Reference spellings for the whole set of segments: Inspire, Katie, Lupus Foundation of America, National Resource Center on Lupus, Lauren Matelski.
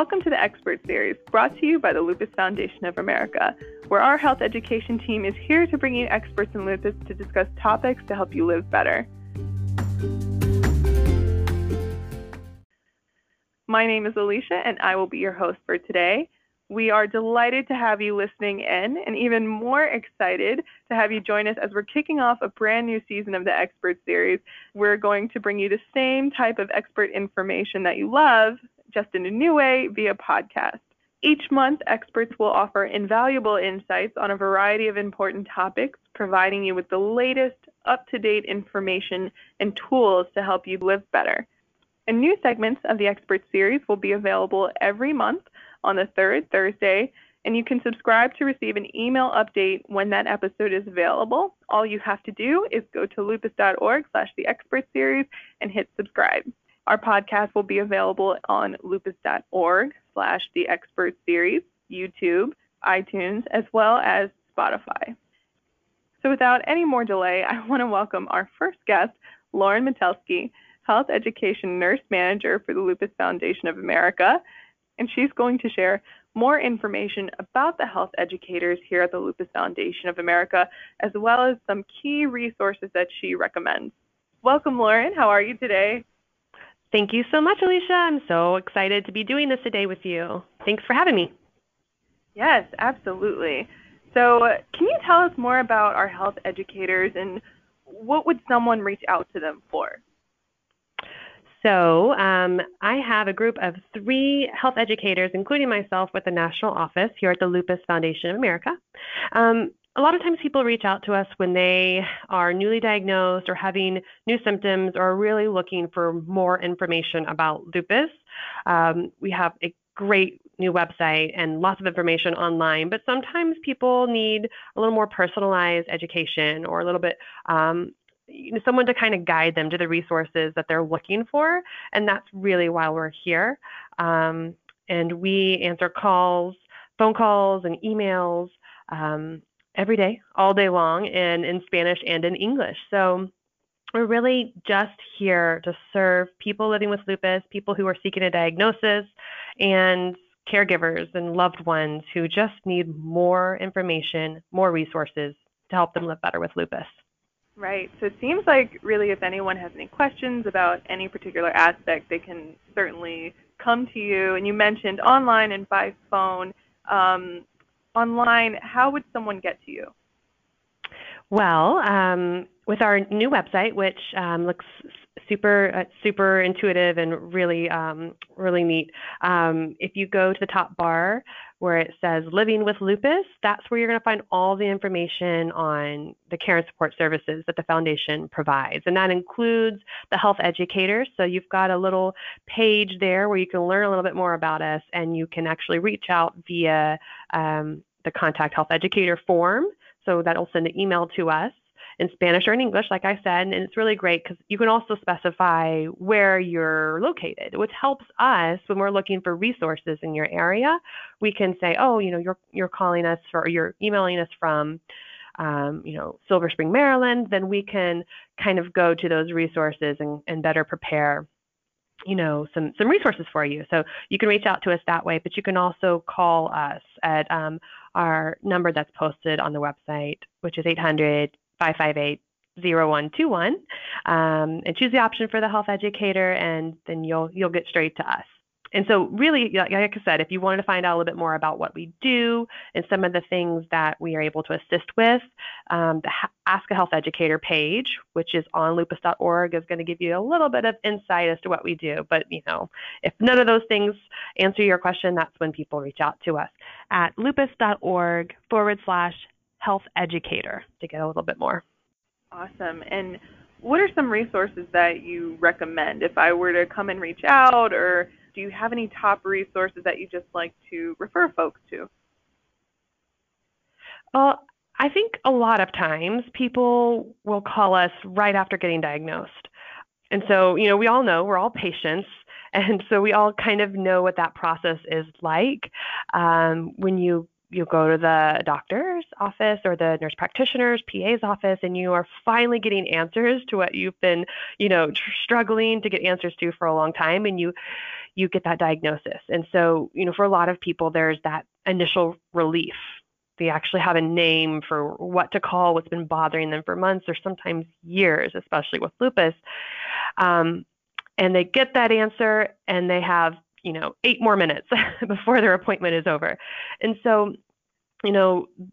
Welcome to the Expert Series, brought to you by the Lupus Foundation of America, where our health education team is here to bring you experts in lupus to discuss topics to help you live better. My name is Alicia, and I will be your host for today. We are delighted to have you listening in, and even more excited to have you join us as we're kicking off a brand new season of the Expert Series. We're going to bring you the same type of expert information that you love, just in a new way, via podcast. Each month, experts will offer invaluable insights on a variety of important topics, providing you with the latest, up-to-date information and tools to help you live better. And new segments of the Expert Series will be available every month on the third Thursday, and you can subscribe to receive an email update when that episode is available. All you have to do is go to lupus.org/the Expert Series and hit subscribe. Our podcast will be available on lupus.org/the Expert Series, YouTube, iTunes, as well as Spotify. So without any more delay, I want to welcome our first guest, Lauren Matelski, Health Education Nurse Manager for the Lupus Foundation of America. And she's going to share more information about the health educators here at the Lupus Foundation of America, as well as some key resources that she recommends. Welcome, Lauren. How are you today? Thank you so much, Alicia. I'm so excited to be doing this today with you. Thanks for having me. Yes, absolutely. So can you tell us more about our health educators and what would someone reach out to them for? So I have a group of 3 health educators, including myself, with the national office here at the Lupus Foundation of America. A lot of times people reach out to us when they are newly diagnosed or having new symptoms or really looking for more information about lupus. We have a great new website and lots of information online, but sometimes people need a little more personalized education or a little bit someone to kind of guide them to the resources that they're looking for. And that's really why we're here. And we answer calls, phone calls, and emails every day, all day long, and in Spanish and in English. So we're really just here to serve people living with lupus, people who are seeking a diagnosis, and caregivers and loved ones who just need more information, more resources to help them live better with lupus. Right. So it seems like really if anyone has any questions about any particular aspect, they can certainly come to you. And you mentioned online and by phone. Online, how would someone get to you? Well, with our new website, which looks super intuitive and really, really neat, if you go to the top bar where it says Living with Lupus, that's where you're going to find all the information on the care and support services that the foundation provides. And that includes the health educators. So you've got a little page there where you can learn a little bit more about us, and you can actually reach out via the Contact Health Educator form. So that'll send an email to us in Spanish or in English, like I said, and it's really great because you can also specify where you're located, which helps us when we're looking for resources in your area. We can say, oh, you know, you're calling us or you're emailing us from, Silver Spring, Maryland. Then we can kind of go to those resources and better prepare, some resources for you. So you can reach out to us that way, but you can also call us at our number that's posted on the website, which is 800-558-0121, and choose the option for the health educator, and then you'll get straight to us. And so really, like I said, if you wanted to find out a little bit more about what we do and some of the things that we are able to assist with, the Ask a Health Educator page, which is on lupus.org, is going to give you a little bit of insight as to what we do. But, if none of those things answer your question, that's when people reach out to us at lupus.org/health educator to get a little bit more. Awesome. And what are some resources that you recommend if I were to come and reach out, or do you have any top resources that you just like to refer folks to? Well, I think a lot of times people will call us right after getting diagnosed. And so, we all know we're all patients. And so we all kind of know what that process is like. When you you go to the doctor's office or the nurse practitioner's PA's office, and you are finally getting answers to what you've been, struggling to get answers to for a long time, and you get that diagnosis. And so, for a lot of people, there's that initial relief. They actually have a name for what to call what's been bothering them for months or sometimes years, especially with lupus. And they get that answer, and they have 8 more minutes before their appointment is over. And so,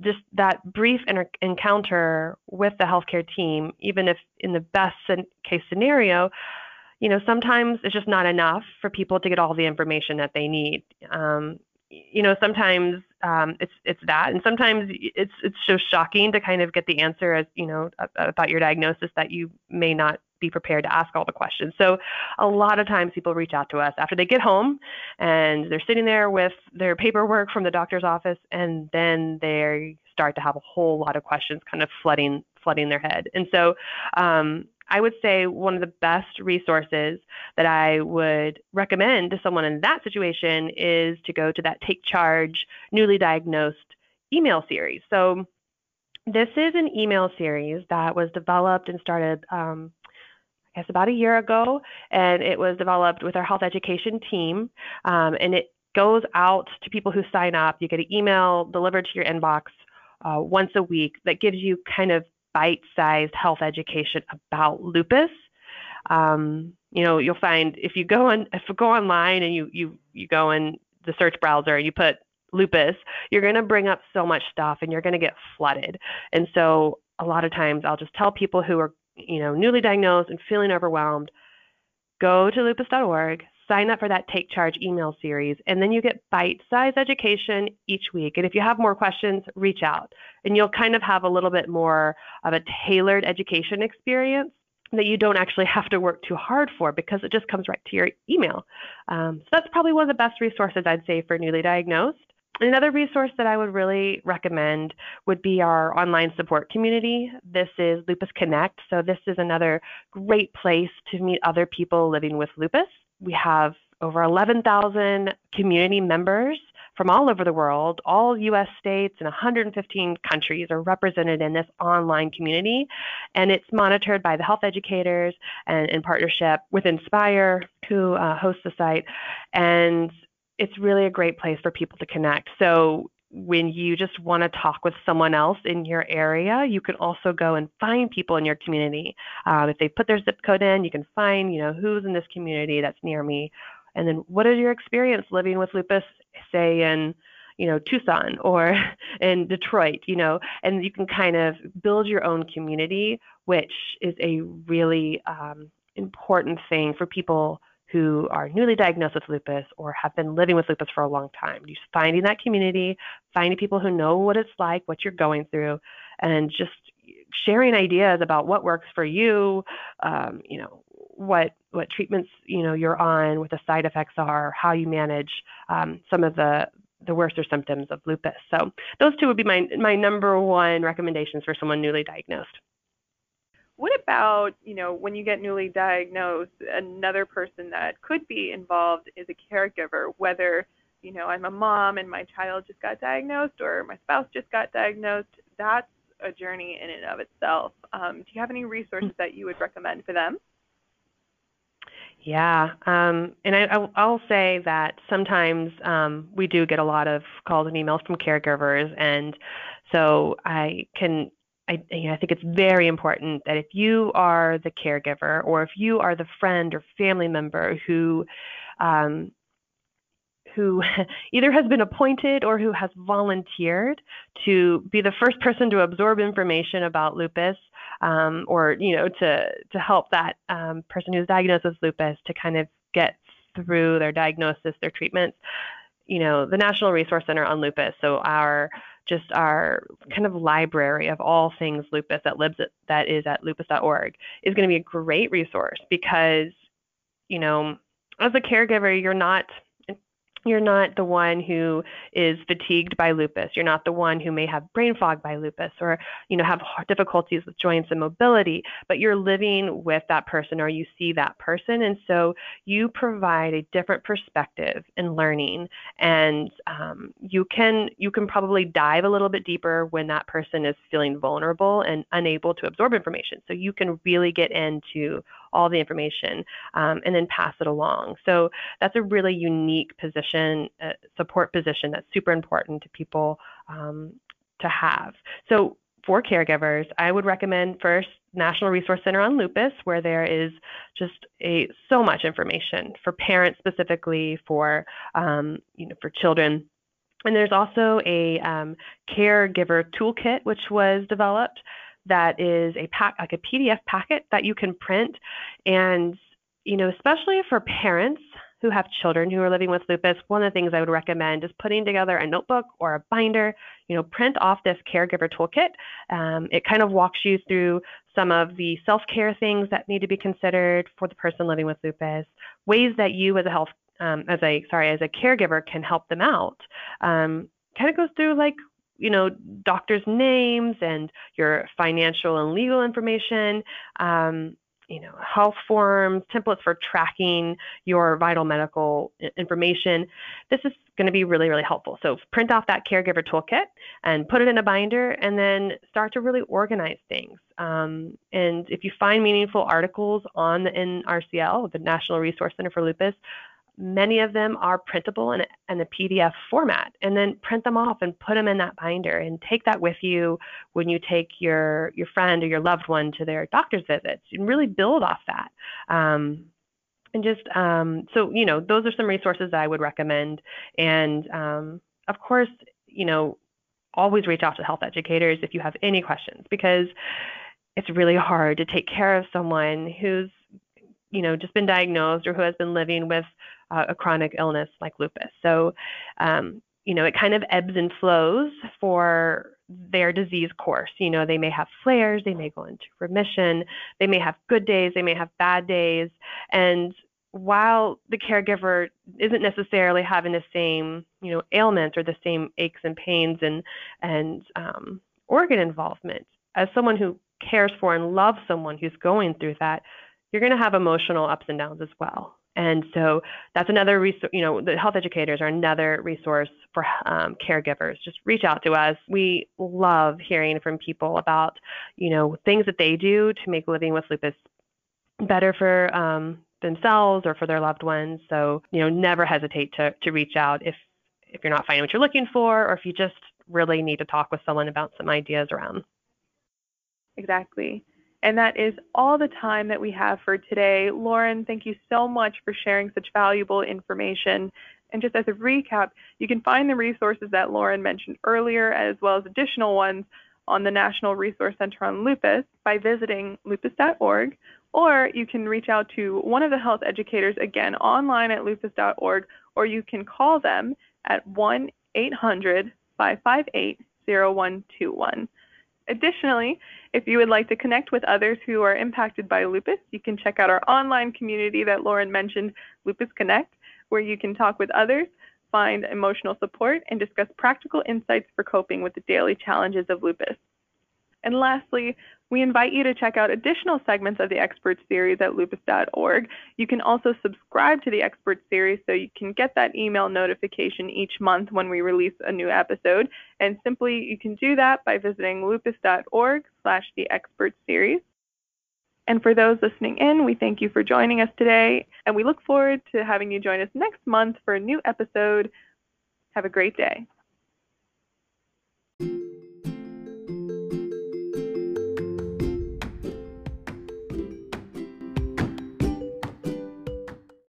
just that brief encounter with the healthcare team, even if in the best case scenario, sometimes it's just not enough for people to get all the information that they need. Sometimes it's that, and sometimes it's so shocking to kind of get the answer as, about your diagnosis that you may not be prepared to ask all the questions. So a lot of times people reach out to us after they get home and they're sitting there with their paperwork from the doctor's office, and then they start to have a whole lot of questions kind of flooding their head. And so I would say one of the best resources that I would recommend to someone in that situation is to go to that Take Charge Newly Diagnosed email series. So this is an email series that was developed and started about a year ago, and it was developed with our health education team, and it goes out to people who sign up. You get an email delivered to your inbox once a week that gives you kind of bite-sized health education about lupus. You'll find if you go online and you go in the search browser and you put lupus, you're going to bring up so much stuff, and you're going to get flooded. And so a lot of times I'll just tell people who are newly diagnosed and feeling overwhelmed, go to lupus.org, sign up for that Take Charge email series, and then you get bite-sized education each week. And if you have more questions, reach out, and you'll kind of have a little bit more of a tailored education experience that you don't actually have to work too hard for, because it just comes right to your email. So that's probably one of the best resources I'd say for newly diagnosed. Another resource that I would really recommend would be our online support community. This is Lupus Connect. So this is another great place to meet other people living with lupus. We have over 11,000 community members from all over the world. All US states and 115 countries are represented in this online community. And it's monitored by the health educators and in partnership with Inspire, who hosts the site. And it's really a great place for people to connect. So when you just want to talk with someone else in your area, you can also go and find people in your community. If they put their zip code in, you can find, who's in this community that's near me. And then what is your experience living with lupus, say in, Tucson or in Detroit, and you can kind of build your own community, which is a really important thing for people who are newly diagnosed with lupus or have been living with lupus for a long time. Just finding that community, finding people who know what it's like, what you're going through, and just sharing ideas about what works for you, what treatments, you're on, what the side effects are, how you manage some of the worser symptoms of lupus. So those two would be my number one recommendations for someone newly diagnosed. What about, when you get newly diagnosed, another person that could be involved is a caregiver, whether, I'm a mom and my child just got diagnosed or my spouse just got diagnosed. That's a journey in and of itself. Do you have any resources that you would recommend for them? Yeah. And I'll say that sometimes we do get a lot of calls and emails from caregivers. And so I think it's very important that if you are the caregiver, or if you are the friend or family member who either has been appointed or who has volunteered to be the first person to absorb information about lupus, or to help that person who's diagnosed with lupus to kind of get through their diagnosis, their treatments. The National Resource Center on Lupus, so our kind of library of all things lupus that is at lupus.org, is going to be a great resource because, as a caregiver, you're not You're not the one who is fatigued by lupus. You're not the one who may have brain fog by lupus or, have difficulties with joints and mobility, but you're living with that person or you see that person. And so you provide a different perspective and learning. And you can probably dive a little bit deeper when that person is feeling vulnerable and unable to absorb information. So you can really get into all the information and then pass it along. So that's a really unique position, support position that's super important to people to have. So for caregivers, I would recommend first National Resource Center on Lupus, where there is just so much information for parents specifically, for for children. And there's also a caregiver toolkit which was developed. That is a PDF packet that you can print. And, especially for parents who have children who are living with lupus, one of the things I would recommend is putting together a notebook or a binder, print off this caregiver toolkit. It kind of walks you through some of the self-care things that need to be considered for the person living with lupus, ways that you as a caregiver can help them out. Kind of goes through doctors' names and your financial and legal information, health forms, templates for tracking your vital medical information. This is going to be really, really helpful. So print off that caregiver toolkit and put it in a binder and then start to really organize things. And if you find meaningful articles on the NRCL, the National Resource Center for Lupus, many of them are printable in a PDF format, and then print them off and put them in that binder and take that with you when you take your friend or your loved one to their doctor's visits and really build off that. Those are some resources that I would recommend. And of course, always reach out to health educators if you have any questions, because it's really hard to take care of someone who's, just been diagnosed or who has been living with a chronic illness like lupus. So, it kind of ebbs and flows for their disease course. They may have flares, they may go into remission, they may have good days, they may have bad days. And while the caregiver isn't necessarily having the same, ailments or the same aches and pains and organ involvement, as someone who cares for and loves someone who's going through that, you're going to have emotional ups and downs as well. And so that's another resource, the health educators are another resource for caregivers. Just reach out to us. We love hearing from people about, things that they do to make living with lupus better for themselves or for their loved ones. So, never hesitate to reach out if you're not finding what you're looking for, or if you just really need to talk with someone about some ideas around. Exactly. And that is all the time that we have for today. Lauren, thank you so much for sharing such valuable information. And just as a recap, you can find the resources that Lauren mentioned earlier, as well as additional ones, on the National Resource Center on Lupus by visiting lupus.org, or you can reach out to one of the health educators, again, online at lupus.org, or you can call them at 1-800-558-0121. Additionally, if you would like to connect with others who are impacted by lupus, you can check out our online community that Lauren mentioned, Lupus Connect, where you can talk with others, find emotional support, and discuss practical insights for coping with the daily challenges of lupus. And lastly, we invite you to check out additional segments of the Expert Series at lupus.org. You can also subscribe to the Expert Series so you can get that email notification each month when we release a new episode. And simply, you can do that by visiting lupus.org/the Expert Series. And for those listening in, we thank you for joining us today, and we look forward to having you join us next month for a new episode. Have a great day.